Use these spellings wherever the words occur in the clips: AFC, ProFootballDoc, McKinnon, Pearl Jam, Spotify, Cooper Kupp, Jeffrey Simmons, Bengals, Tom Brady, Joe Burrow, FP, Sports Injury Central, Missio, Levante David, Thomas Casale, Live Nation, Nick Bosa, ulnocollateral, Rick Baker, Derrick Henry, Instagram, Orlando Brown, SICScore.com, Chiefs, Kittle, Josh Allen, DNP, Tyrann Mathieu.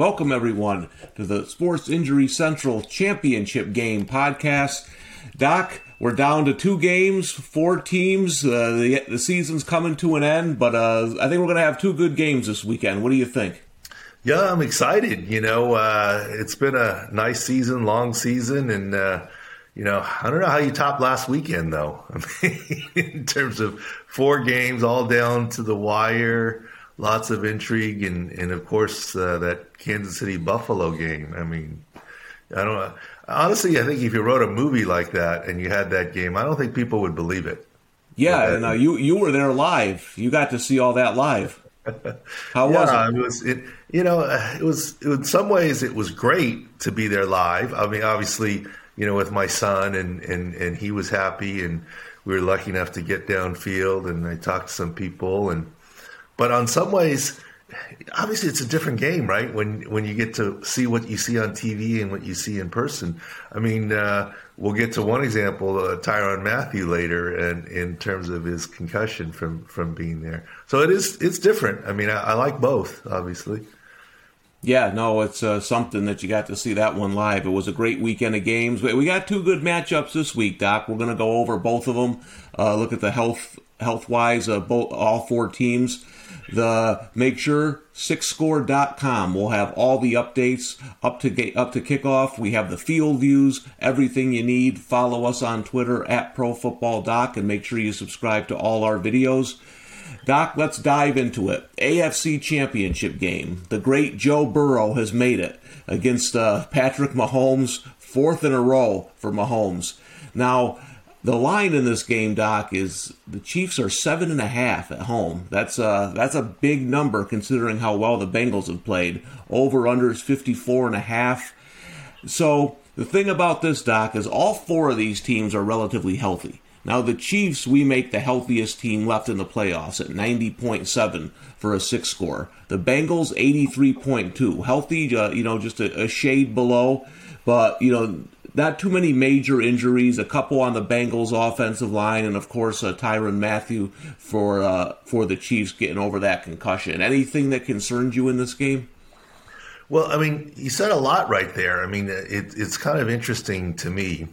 Welcome, everyone, to the Sports Injury Central Championship Game podcast. Doc, we're down to two games, four teams. The season's coming to an end, but I think we're going to have two good games this weekend. What do you think? Yeah, I'm excited. You know, it's been a nice season, long season, and you know, I don't know how you topped last weekend, though. I mean, in terms of four games, all down to the wire, lots of intrigue, and of course, that Kansas City-Buffalo game. I mean, I don't honestly, I think if you wrote a movie like that and you had that game, I don't think people would believe it. Yeah, and you were there live. You got to see all that live. How was it? It was in some ways it was great to be there live. I mean, obviously, you know, with my son and he was happy and we were lucky enough to get downfield and I talked to some people but on some ways, obviously it's a different game, right? When you get to see what you see on TV and what you see in person. I mean, we'll get to one example, Tyrann Mathieu later, and in terms of his concussion from being there. So it's different. I mean, I like both, obviously. Yeah, no, it's something that you got to see that one live. It was a great weekend of games. We got two good matchups this week, Doc. We're going to go over both of them. Look at the health-wise, all four teams. Make sure SICScore.com. We'll have all the updates up to kickoff. We have the field views, everything you need. Follow us on Twitter at ProFootballDoc and make sure you subscribe to all our videos. Doc, let's dive into it. AFC Championship game. The great Joe Burrow has made it against Patrick Mahomes, fourth in a row for Mahomes. Now, the line in this game, Doc, is the Chiefs are 7.5 at home. That's a big number considering how well the Bengals have played. Over-under is 54.5. So the thing about this, Doc, is all four of these teams are relatively healthy. Now, the Chiefs, we make the healthiest team left in the playoffs at 90.7 for a six score. The Bengals, 83.2. Healthy, just a shade below. But, you know, not too many major injuries. A couple on the Bengals offensive line. And, of course, Tyrann Mathieu for the Chiefs getting over that concussion. Anything that concerns you in this game? Well, I mean, you said a lot right there. I mean, it's kind of interesting to me.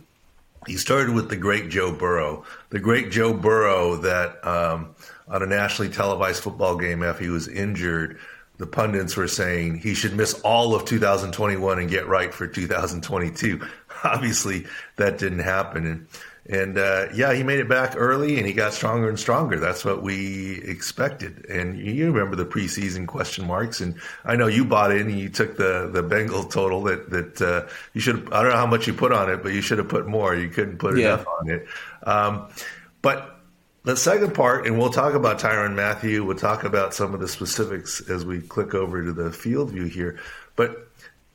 He started with the great Joe Burrow that on a nationally televised football game after he was injured, the pundits were saying he should miss all of 2021 and get right for 2022. Obviously, that didn't happen. And he made it back early and he got stronger and stronger. That's what we expected. And you remember the preseason question marks. And I know you bought in and you took the Bengal total that you should have, I don't know how much you put on it, but you should have put more. You couldn't put enough on it. But the second part, and we'll talk about Tyrann Mathieu. We'll talk about some of the specifics as we click over to the field view here. But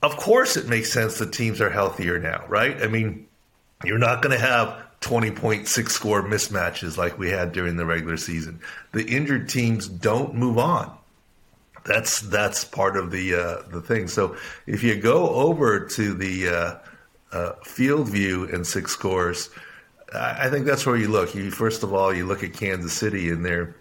of course it makes sense the teams are healthier now, right? I mean, you're not going to have 20.6 score mismatches like we had during the regular season. The injured teams don't move on. That's part of the thing. So if you go over to the field view and six scores, I think that's where you look. First of all, you look at Kansas City, and they're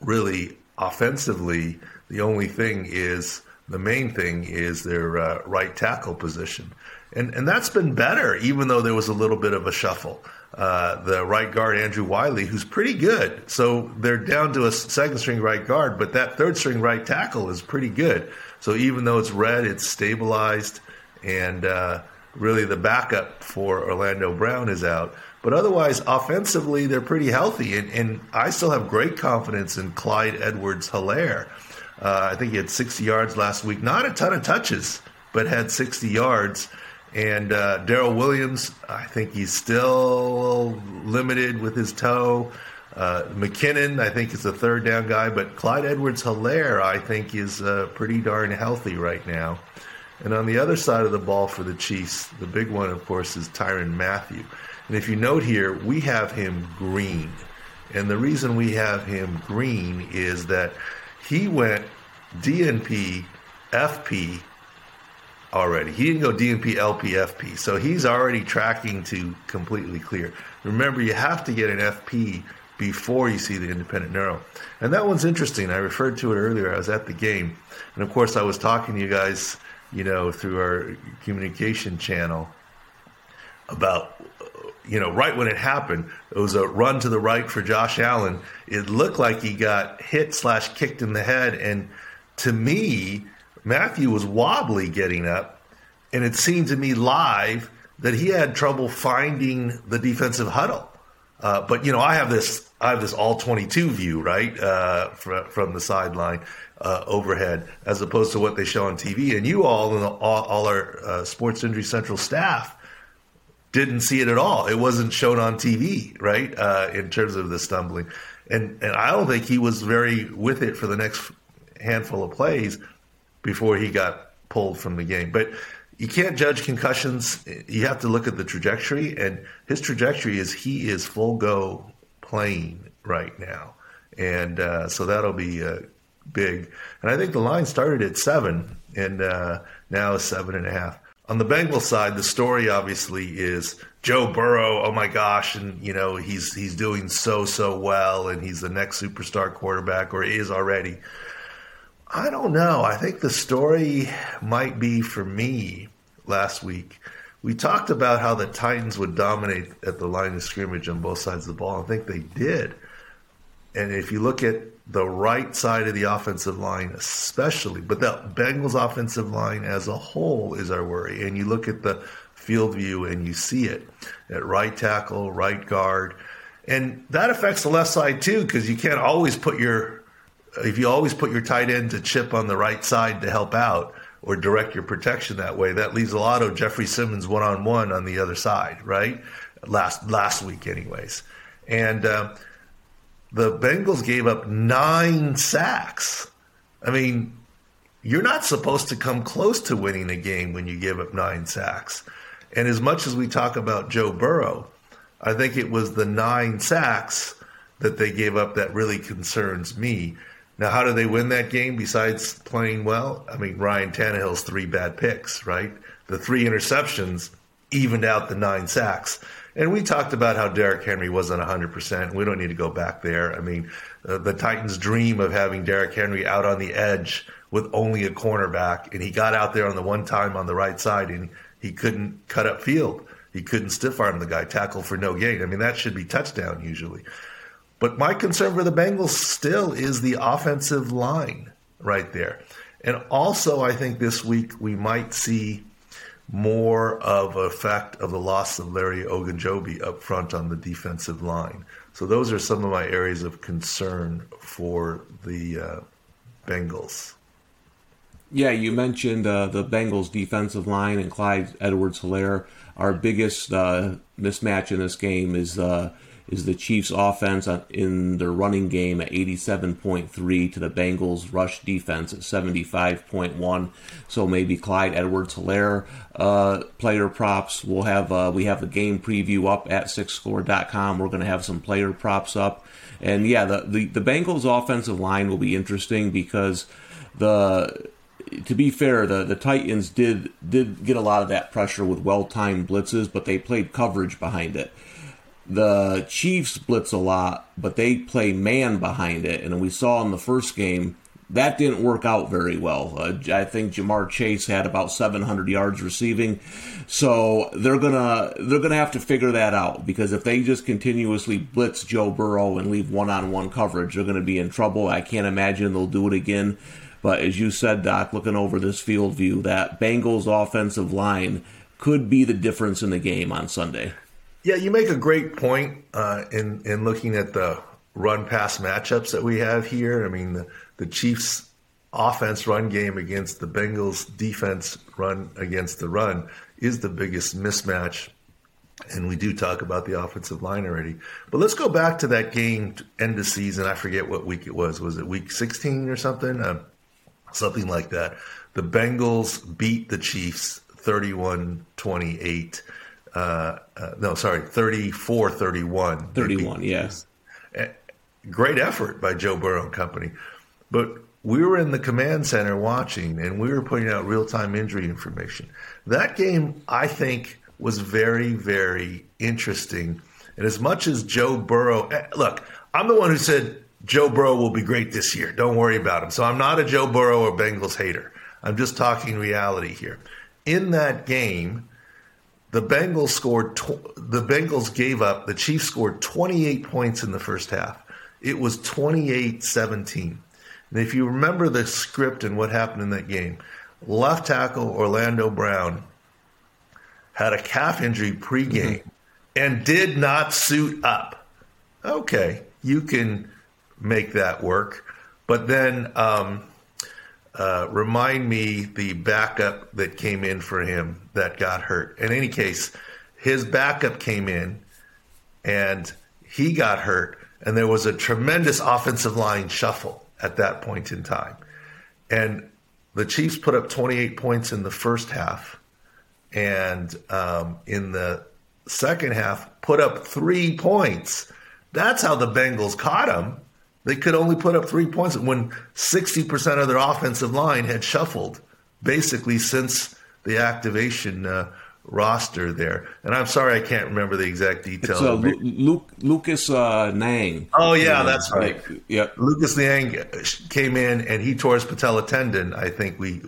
really offensively, the only thing is, the main thing is their right tackle position. And that's been better, even though there was a little bit of a shuffle. The right guard, Andrew Wiley, who's pretty good. So they're down to a second-string right guard, but that third-string right tackle is pretty good. So even though it's red, it's stabilized, and really the backup for Orlando Brown is out. But otherwise, offensively, they're pretty healthy, and I still have great confidence in Clyde Edwards-Helaire. I think he had 60 yards last week. Not a ton of touches, but had 60 yards. And Darrell Williams, I think he's still limited with his toe. McKinnon, I think, is a third down guy. But Clyde Edwards-Helaire, I think, is pretty darn healthy right now. And on the other side of the ball for the Chiefs, the big one, of course, is Tyrann Mathieu. And if you note here, we have him green. And the reason we have him green is that he went DNP, FP already. He didn't go DNP, LP, FP. So he's already tracking to completely clear. Remember, you have to get an FP before you see the independent neuro. And that one's interesting. I referred to it earlier. I was at the game. And, of course, I was talking to you guys, you know, through our communication channel about, you know, right when it happened, it was a run to the right for Josh Allen. It looked like he got hit/kicked in the head. And to me, Mathieu was wobbly getting up. And it seemed to me live that he had trouble finding the defensive huddle. But, you know, I have this all-22 view, right, from the sideline overhead, as opposed to what they show on TV. And you all and all our Sports Injury Central staff didn't see it at all. It wasn't shown on TV, right, in terms of the stumbling. And I don't think he was very with it for the next handful of plays before he got pulled from the game. But you can't judge concussions. You have to look at the trajectory. And his trajectory is he is full go playing right now. And so that'll be big. And I think the line started at 7 and now is 7.5. On the Bengals side, the story obviously is Joe Burrow, oh my gosh, and you know he's doing so well, and he's the next superstar quarterback, or is already. I don't know. I think the story might be, for me, last week, we talked about how the Titans would dominate at the line of scrimmage on both sides of the ball. I think they did. And if you look at the right side of the offensive line especially, but the Bengals offensive line as a whole is our worry. And you look at the field view and you see it at right tackle, right guard. And that affects the left side too, because you can't always put your – if you always put your tight end to chip on the right side to help out or direct your protection that way, that leaves a lot of Jeffrey Simmons one-on-one on the other side, right? Last week anyways. And the Bengals gave up 9 sacks. I mean, you're not supposed to come close to winning a game when you give up 9 sacks. And as much as we talk about Joe Burrow, I think it was the 9 sacks that they gave up that really concerns me. Now, how do they win that game besides playing well? I mean, Ryan Tannehill's 3 bad picks, right? The 3 interceptions evened out the 9 sacks. And we talked about how Derrick Henry wasn't 100%. We don't need to go back there. I mean, the Titans dream of having Derrick Henry out on the edge with only a cornerback, and he got out there on the one time on the right side, and he couldn't cut up field. He couldn't stiff-arm the guy, tackle for no gain. I mean, that should be touchdown usually. But my concern for the Bengals still is the offensive line right there. And also, I think this week we might see more of an effect of the loss of Larry Ogunjobi up front on the defensive line. So those are some of my areas of concern for the Bengals. Yeah, you mentioned the Bengals defensive line and Clyde Edwards-Helaire. Our biggest mismatch in this game is the Chiefs' offense in their running game at 87.3 to the Bengals' rush defense at 75.1. So maybe Clyde Edwards-Helaire player props. We'll have we have a game preview up at SICScore.com. We're going to have some player props up, and yeah, the Bengals' offensive line will be interesting because to be fair, the Titans did get a lot of that pressure with well-timed blitzes, but they played coverage behind it. The Chiefs blitz a lot, but they play man behind it. And we saw in the first game, that didn't work out very well. I think Jamar Chase had about 700 yards receiving. So they're gonna have to figure that out, because if they just continuously blitz Joe Burrow and leave one-on-one coverage, they're going to be in trouble. I can't imagine they'll do it again. But as you said, Doc, looking over this field view, that Bengals offensive line could be the difference in the game on Sunday. Yeah, you make a great point in looking at the run-pass matchups that we have here. I mean, the Chiefs' offense run game against the Bengals' defense run against the run is the biggest mismatch, and we do talk about the offensive line already. But let's go back to that game end of season. I forget what week it was. Was it week 16 or something? Something like that. The Bengals beat the Chiefs 31-28. 34-31. 31, yes. Yeah. Great effort by Joe Burrow and company. But we were in the command center watching, and we were putting out real-time injury information. That game, I think, was very, very interesting And as much as Joe Burrow – look, I'm the one who said Joe Burrow will be great this year. Don't worry about him. So I'm not a Joe Burrow or Bengals hater. I'm just talking reality here. In that game, the Bengals gave up. The Chiefs scored 28 points in the first half. It was 28-17. And if you remember the script and what happened in that game, left tackle Orlando Brown had a calf injury pregame and did not suit up. Okay, you can make that work. But then remind me the backup that came in for him that got hurt. In any case, his backup came in and he got hurt. And there was a tremendous offensive line shuffle at that point in time. And the Chiefs put up 28 points in the first half. And in the second half, put up 3 points. That's how the Bengals caught them. They could only put up 3 points when 60% of their offensive line had shuffled, basically since the activation roster there. And I'm sorry I can't remember the exact details. Lucas Niang. Oh, yeah, that's right. Yep. Lucas Niang came in, and he tore his patella tendon, I think we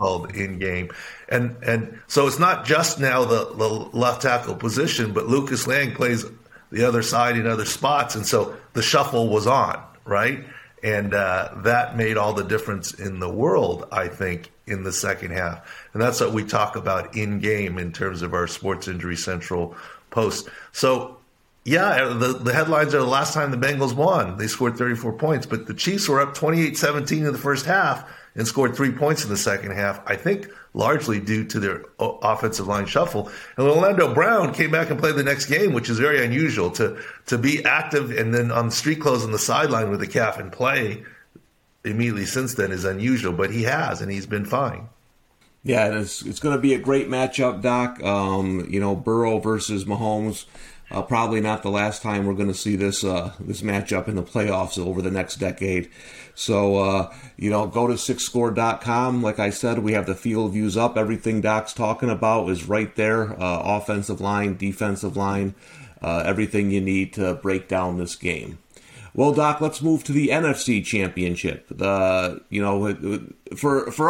called in-game. And so it's not just now the left tackle position, but Lucas Niang plays the other side in other spots, and so the shuffle was on, right? And that made all the difference in the world, I think, in the second half. And that's what we talk about in-game in terms of our Sports Injury Central post. So, yeah, the headlines are the last time the Bengals won. They scored 34 points. But the Chiefs were up 28-17 in the first half and scored 3 points in the second half, I think largely due to their offensive line shuffle. And Orlando Brown came back and played the next game, which is very unusual, to be active and then on the street clothes on the sideline with a calf and play immediately since then is unusual, but he has, and he's been fine. Yeah, and it's going to be a great matchup, Doc. Burrow versus Mahomes, probably not the last time we're going to see this matchup in the playoffs over the next decade. So, go to SICScore.com. Like I said, we have the field views up. Everything Doc's talking about is right there. Offensive line, defensive line, everything you need to break down this game. Well, Doc, let's move to the NFC Championship. For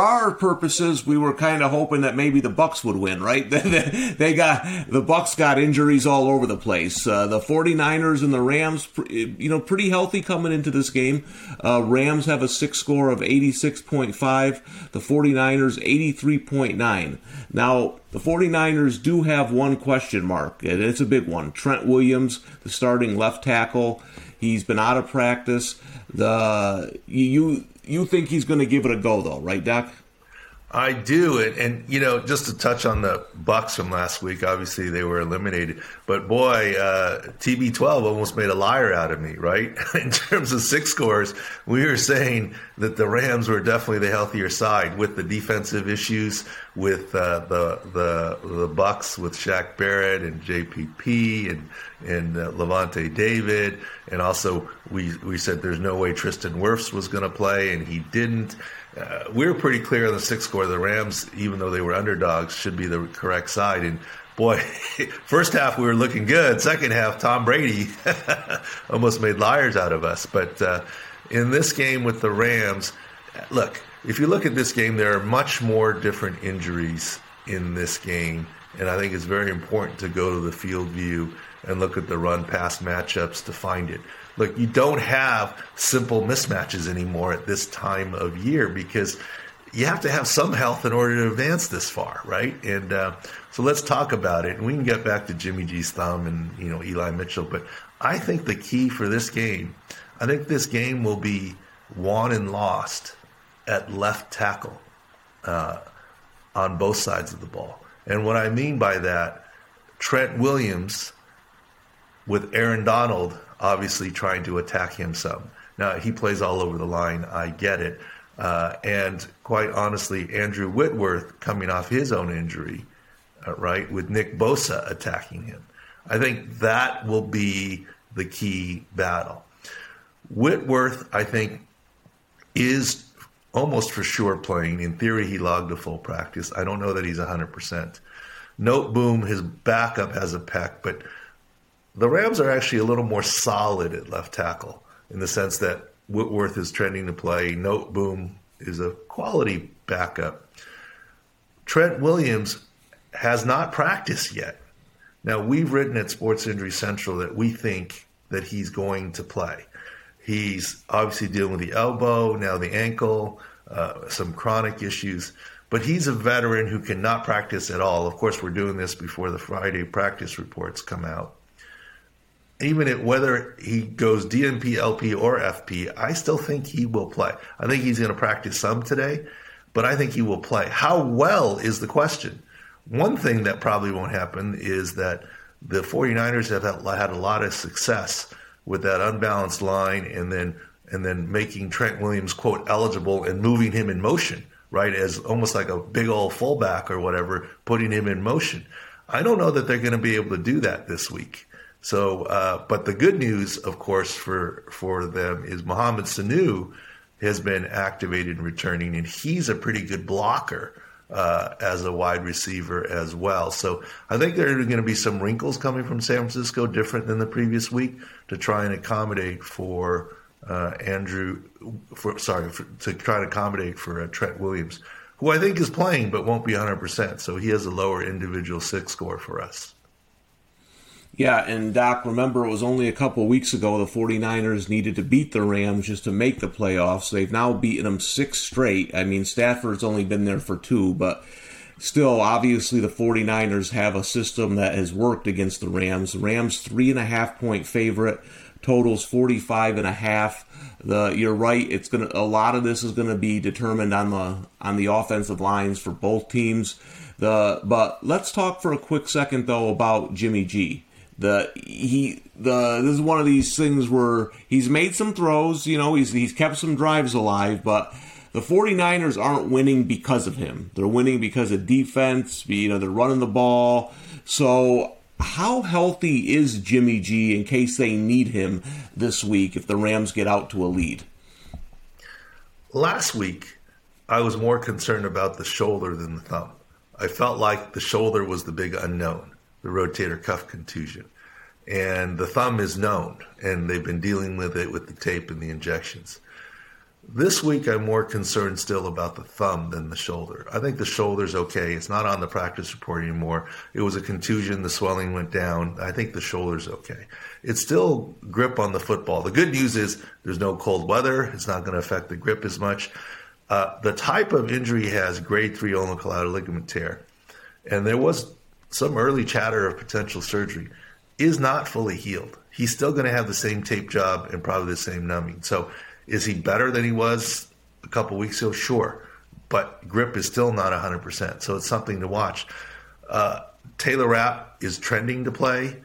our purposes, we were kind of hoping that maybe the Bucs would win, right? The Bucs got injuries all over the place. The 49ers and the Rams, pretty healthy coming into this game. Rams have a SICS score of 86.5. The 49ers, 83.9. Now, the 49ers do have one question mark, and it's a big one. Trent Williams, the starting left tackle. He's been out of practice. You think he's going to give it a go, though, right, Doc? I do. And just to touch on the Bucs from last week, obviously they were eliminated. But, boy, TB12 almost made a liar out of me, right? In terms of SICS scores, we were saying that the Rams were definitely the healthier side with the defensive issues, with the Bucs, with Shaq Barrett and JPP and Levante David. And also we said there's no way Tristan Wirfs was going to play, and he didn't. We were pretty clear on the SICS score. The Rams, even though they were underdogs, should be the correct side. And, boy, first half we were looking good. Second half, Tom Brady almost made liars out of us. But in this game with the Rams, look, if you look at this game, there are much more different injuries in this game. And I think it's very important to go to the field view and look at the run-pass matchups to find it. Look, you don't have simple mismatches anymore at this time of year because you have to have some health in order to advance this far, right? And so let's talk about it. And we can get back to Jimmy G's thumb and Eli Mitchell. But I think the key for this game, I think this game will be won and lost at left tackle on both sides of the ball. And what I mean by that, Trent Williams with Aaron Donald obviously trying to attack him some. Now, he plays all over the line. I get it. And quite honestly, Andrew Whitworth coming off his own injury, right, with Nick Bosa attacking him. I think that will be the key battle. Whitworth, I think, is almost for sure playing. In theory, he logged a full practice. I don't know that he's 100%. Noteboom, his backup, has a pec, but The Rams are actually a little more solid at left tackle in the sense that Whitworth is trending to play. Noteboom is a quality backup. Trent Williams has not practiced yet. Now, we've written at Sports Injury Central that we think that he's going to play. He's obviously dealing with the elbow, now the ankle, some chronic issues. But he's a veteran who cannot practice at all. Of course, we're doing this before the Friday practice reports come out. Even if, whether he goes DNP, LP, or FP, I still think he will play. I think he's going to practice some today, but I think he will play. How well is the question? One thing that probably won't happen is that the 49ers have had a lot of success with that unbalanced line and then making Trent Williams, quote, eligible and moving him in motion, right, as almost like a big old fullback or whatever, putting him in motion. I don't know that they're going to be able to do that this week. So, but the good news, of course, for them is Mohamed Sanu has been activated and returning, and he's a pretty good blocker as a wide receiver as well. So I think there are going to be some wrinkles coming from San Francisco, different than the previous week, to try and accommodate for Trent Williams, who I think is playing but won't be 100%. So he has a lower individual SIC score for us. Yeah, and Doc, remember it was only a couple of weeks ago the 49ers needed to beat the Rams just to make the playoffs. They've now beaten them 6 straight. I mean, Stafford's only been there for 2, but still, obviously the 49ers have a system that has worked against the Rams. The Rams 3.5-point favorite, totals 45.5. You're right, it's going a lot of this is going to be determined on the offensive lines for both teams. But let's talk for a quick second though about Jimmy G. This is one of these things where he's made some throws, you know, he's kept some drives alive, but the 49ers aren't winning because of him. They're winning because of defense, you know, they're running the ball. So how healthy is Jimmy G in case they need him this week if the Rams get out to a lead? Last week, I was more concerned about the shoulder than the thumb. I felt like the shoulder was the big unknown, the rotator cuff contusion. And the thumb is known, and they've been dealing with it with the tape and the injections. This week, I'm more concerned still about the thumb than the shoulder. I think the shoulder's okay. It's not on the practice report anymore. It was a contusion. The swelling went down. I think the shoulder's okay. It's still grip on the football. The good news is there's no cold weather. It's not going to affect the grip as much. The type of injury has grade 3 ulnocollateral ligament tear, and there was some early chatter of potential surgery, is not fully healed. He's still going to have the same tape job and probably the same numbing. So is he better than he was a couple weeks ago? Sure, but grip is still not 100%, so it's something to watch. Taylor Rapp is trending to play.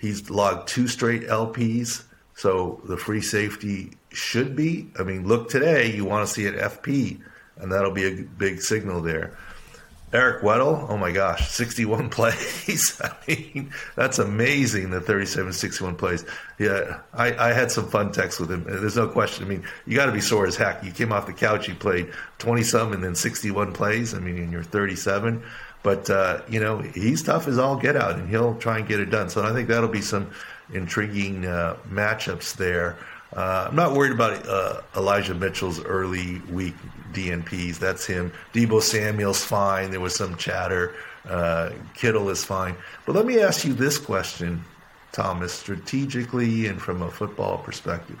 He's logged 2 straight LPs, so the free safety should be. I mean, look today, you want to see it FP, and that'll be a big signal there. Eric Weddle, oh my gosh, 61 plays. I mean, that's amazing, the 61 plays. Yeah, I had some fun texts with him. There's no question. I mean, you got to be sore as heck. You came off the couch, you played 20-some and then 61 plays. I mean, and you're 37. But, you know, he's tough as all get out, and he'll try and get it done. So I think that'll be some intriguing matchups there. I'm not worried about Elijah Mitchell's early week DNPs. That's him. Debo Samuel's fine. There was some chatter. Kittle is fine. But let me ask you this question, Thomas, strategically and from a football perspective.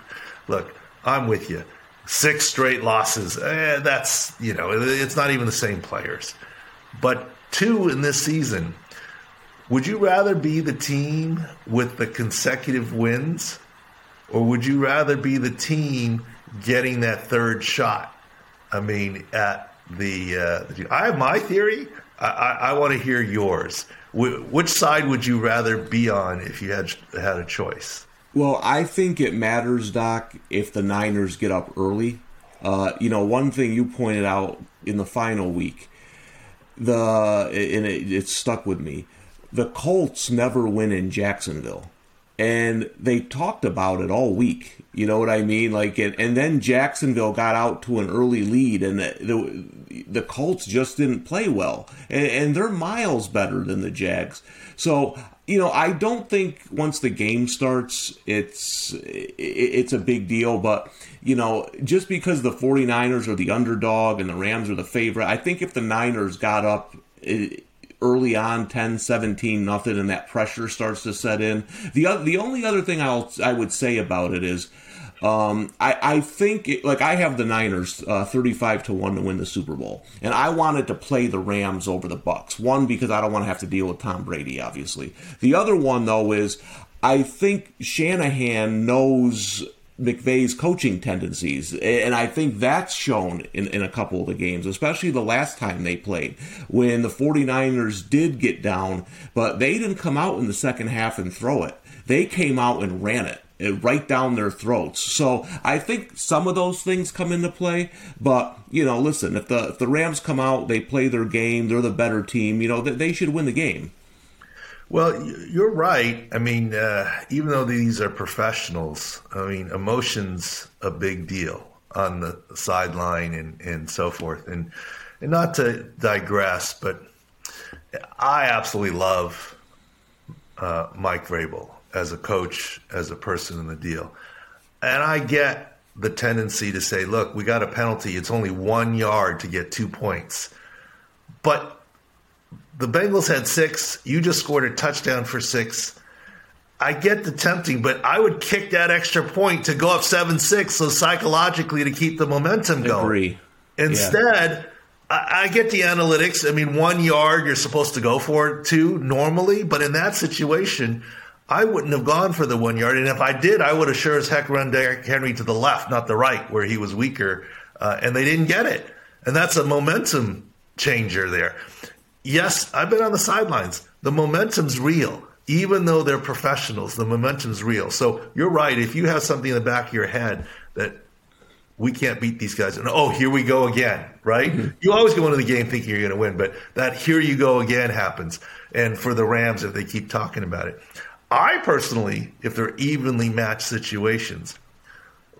Look, I'm with you. 6 straight losses. That's, you know, it's not even the same players. But 2 in this season. Would you rather be the team with the consecutive wins, or would you rather be the team getting that 3rd shot? I mean, at the I have my theory. I want to hear yours. Which side would you rather be on if you had a choice? Well, I think it matters, Doc, if the Niners get up early. You know, one thing you pointed out in the final week, it stuck with me. The Colts never win in Jacksonville. And they talked about it all week. You know what I mean? Like, and then Jacksonville got out to an early lead, and the Colts just didn't play well. And they're miles better than the Jags. So, you know, I don't think once the game starts, it's a big deal. But, you know, just because the 49ers are the underdog and the Rams are the favorite, I think if the Niners got up early on, 10-17, nothing, and that pressure starts to set in. The only other thing I would say about it is, I think, I have the Niners 35-1 to win the Super Bowl, and I wanted to play the Rams over the Bucs. One, because I don't want to have to deal with Tom Brady, obviously. The other one, though, is I think Shanahan knows McVay's coaching tendencies, and I think that's shown in a couple of the games, especially the last time they played, when the 49ers did get down, but they didn't come out in the second half and throw it. They came out and ran it right down their throats. So I think some of those things come into play, but, you know, listen, if the Rams come out, they play their game, they're the better team, you know, they should win the game. Well, you're right. I mean, even though these are professionals, I mean, emotion's a big deal on the sideline and so forth. And not to digress, but I absolutely love Mike Vrabel as a coach, as a person in the deal. And I get the tendency to say, look, we got a penalty. It's only 1 yard to get 2 points. But the Bengals had 6. You just scored a touchdown for 6. I get the tempting, but I would kick that extra point to go up 7-6, so psychologically to keep the momentum going. Agree. Instead, yeah. I get the analytics. I mean, 1 yard, you're supposed to go for 2 normally, but in that situation, I wouldn't have gone for the 1 yard. And if I did, I would have sure as heck run Derrick Henry to the left, not the right, where he was weaker, and they didn't get it. And that's a momentum changer there. Yes, I've been on the sidelines. The momentum's real. Even though they're professionals, the momentum's real. So you're right. If you have something in the back of your head that we can't beat these guys, and oh, here we go again, right? Mm-hmm. You always go into the game thinking you're going to win, but that here you go again happens. And for the Rams, if they keep talking about it. I personally, if they're evenly matched situations,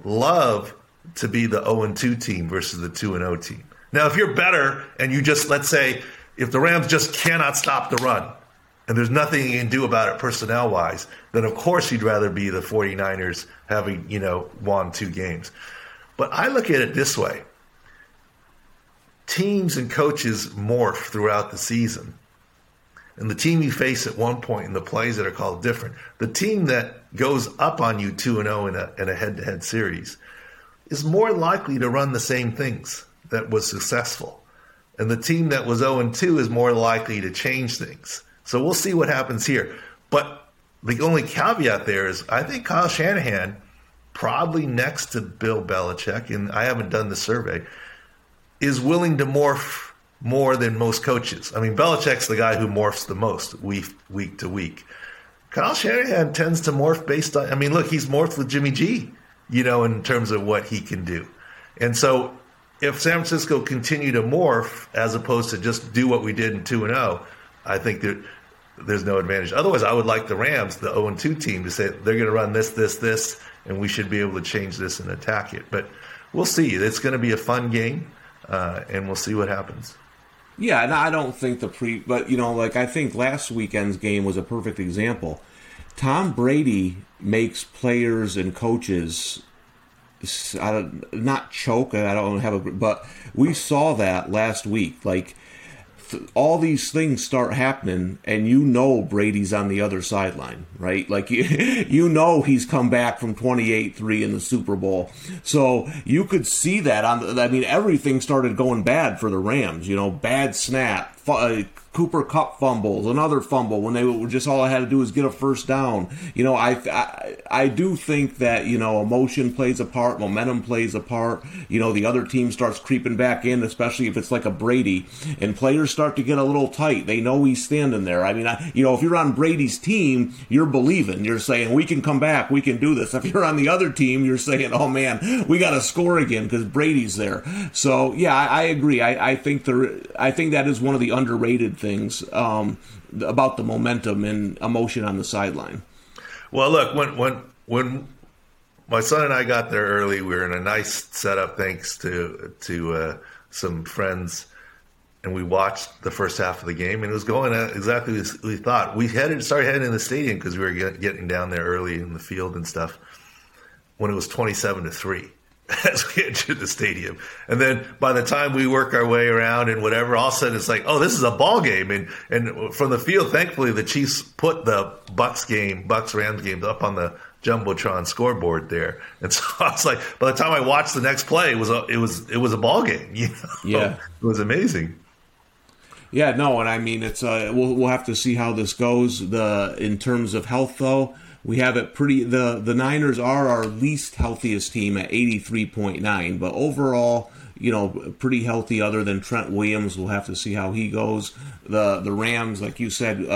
love to be the 0-2 team versus the 2-0 team. Now, if you're better and you just, let's say, if the Rams just cannot stop the run and there's nothing you can do about it personnel-wise, then of course you'd rather be the 49ers having, you know, won 2 games. But I look at it this way. Teams and coaches morph throughout the season. And the team you face at one point and the plays that are called different, the team that goes up on you 2-0 in a head-to-head series is more likely to run the same things that was successful. And the team that was 0-2 is more likely to change things. So we'll see what happens here. But the only caveat there is I think Kyle Shanahan, probably next to Bill Belichick, and I haven't done the survey, is willing to morph more than most coaches. I mean, Belichick's the guy who morphs the most week to week. Kyle Shanahan tends to morph based on – I mean, look, he's morphed with Jimmy G, you know, in terms of what he can do. And so – if San Francisco continue to morph as opposed to just do what we did in 2-0, I think there's no advantage. Otherwise, I would like the Rams, the 0-2 team, to say they're going to run this, and we should be able to change this and attack it. But we'll see. It's going to be a fun game, and we'll see what happens. Yeah, and I don't think but, you know, like I think last weekend's game was a perfect example. Tom Brady makes players and coaches but we saw that last week. Like all these things start happening, and you know Brady's on the other sideline, right? Like you know he's come back from 28-3 in the Super Bowl, so you could see that. Everything started going bad for the Rams. You know, bad snap. Cooper Kupp fumbles, another fumble when they were just all I had to do was get a first down. You know, I do think that, you know, emotion plays a part, momentum plays a part. You know, the other team starts creeping back in, especially if it's like a Brady, and players start to get a little tight. They know he's standing there. I mean, you know, if you're on Brady's team, you're believing. You're saying, we can come back, we can do this. If you're on the other team, you're saying, oh, man, we got to score again because Brady's there. So, yeah, I agree. I think that is one of the underrated things about the momentum and emotion on the sideline. Well, look, when my son and I got there early, we were in a nice setup thanks to some friends, and we watched the first half of the game, and it was going exactly as we thought. We started heading in the stadium because we were getting down there early in the field and stuff when it was 27-3 as we entered the stadium. And then by the time we work our way around and whatever, all of a sudden it's like, oh, this is a ball game. And from the field, thankfully, the Chiefs put the Bucks-Rams game up on the Jumbotron scoreboard there. And so I was like, by the time I watched the next play, it was a ball game. You know? Yeah. It was amazing. Yeah, no, and I mean, it's we'll have to see how this goes. In terms of health, though, we have it pretty. The Niners are our least healthiest team at 83.9, but overall, you know, pretty healthy. Other than Trent Williams, we'll have to see how he goes. The Rams, like you said,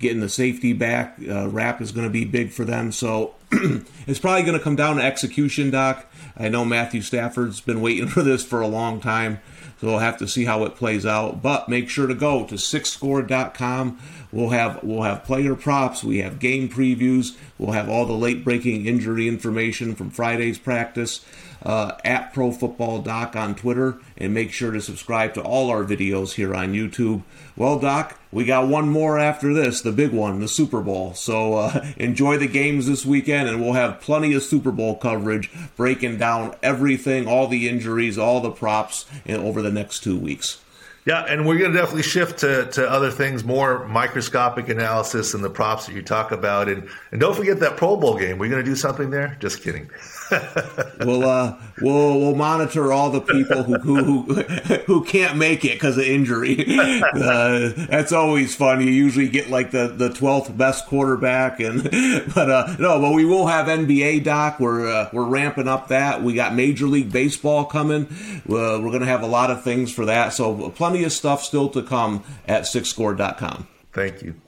getting the safety back, Rapp is going to be big for them. So it's probably going to come down to execution, Doc. I know Matthew Stafford's been waiting for this for a long time. So we'll have to see how it plays out. But make sure to go to SICScore.com. We'll have player props. We have game previews. We'll have all the late-breaking injury information from Friday's practice. At ProFootballDoc on Twitter. And make sure to subscribe to all our videos here on YouTube. Well, Doc, we got one more after this, the big one, the Super Bowl. So enjoy the games this weekend, and we'll have plenty of Super Bowl coverage breaking down everything, all the injuries, all the props, and over the next 2 weeks. Yeah, and we're going to definitely shift to other things, more microscopic analysis and the props that you talk about. And don't forget that Pro Bowl game. We're going to do something there? Just kidding. We'll monitor all the people who can't make it because of injury. That's always fun. You usually get like the 12th best quarterback, but we will have NBA, Doc. We're ramping up that. We got Major League Baseball coming. We're going to have a lot of things for that. So plenty of stuff still to come at SICScore.com. Thank you.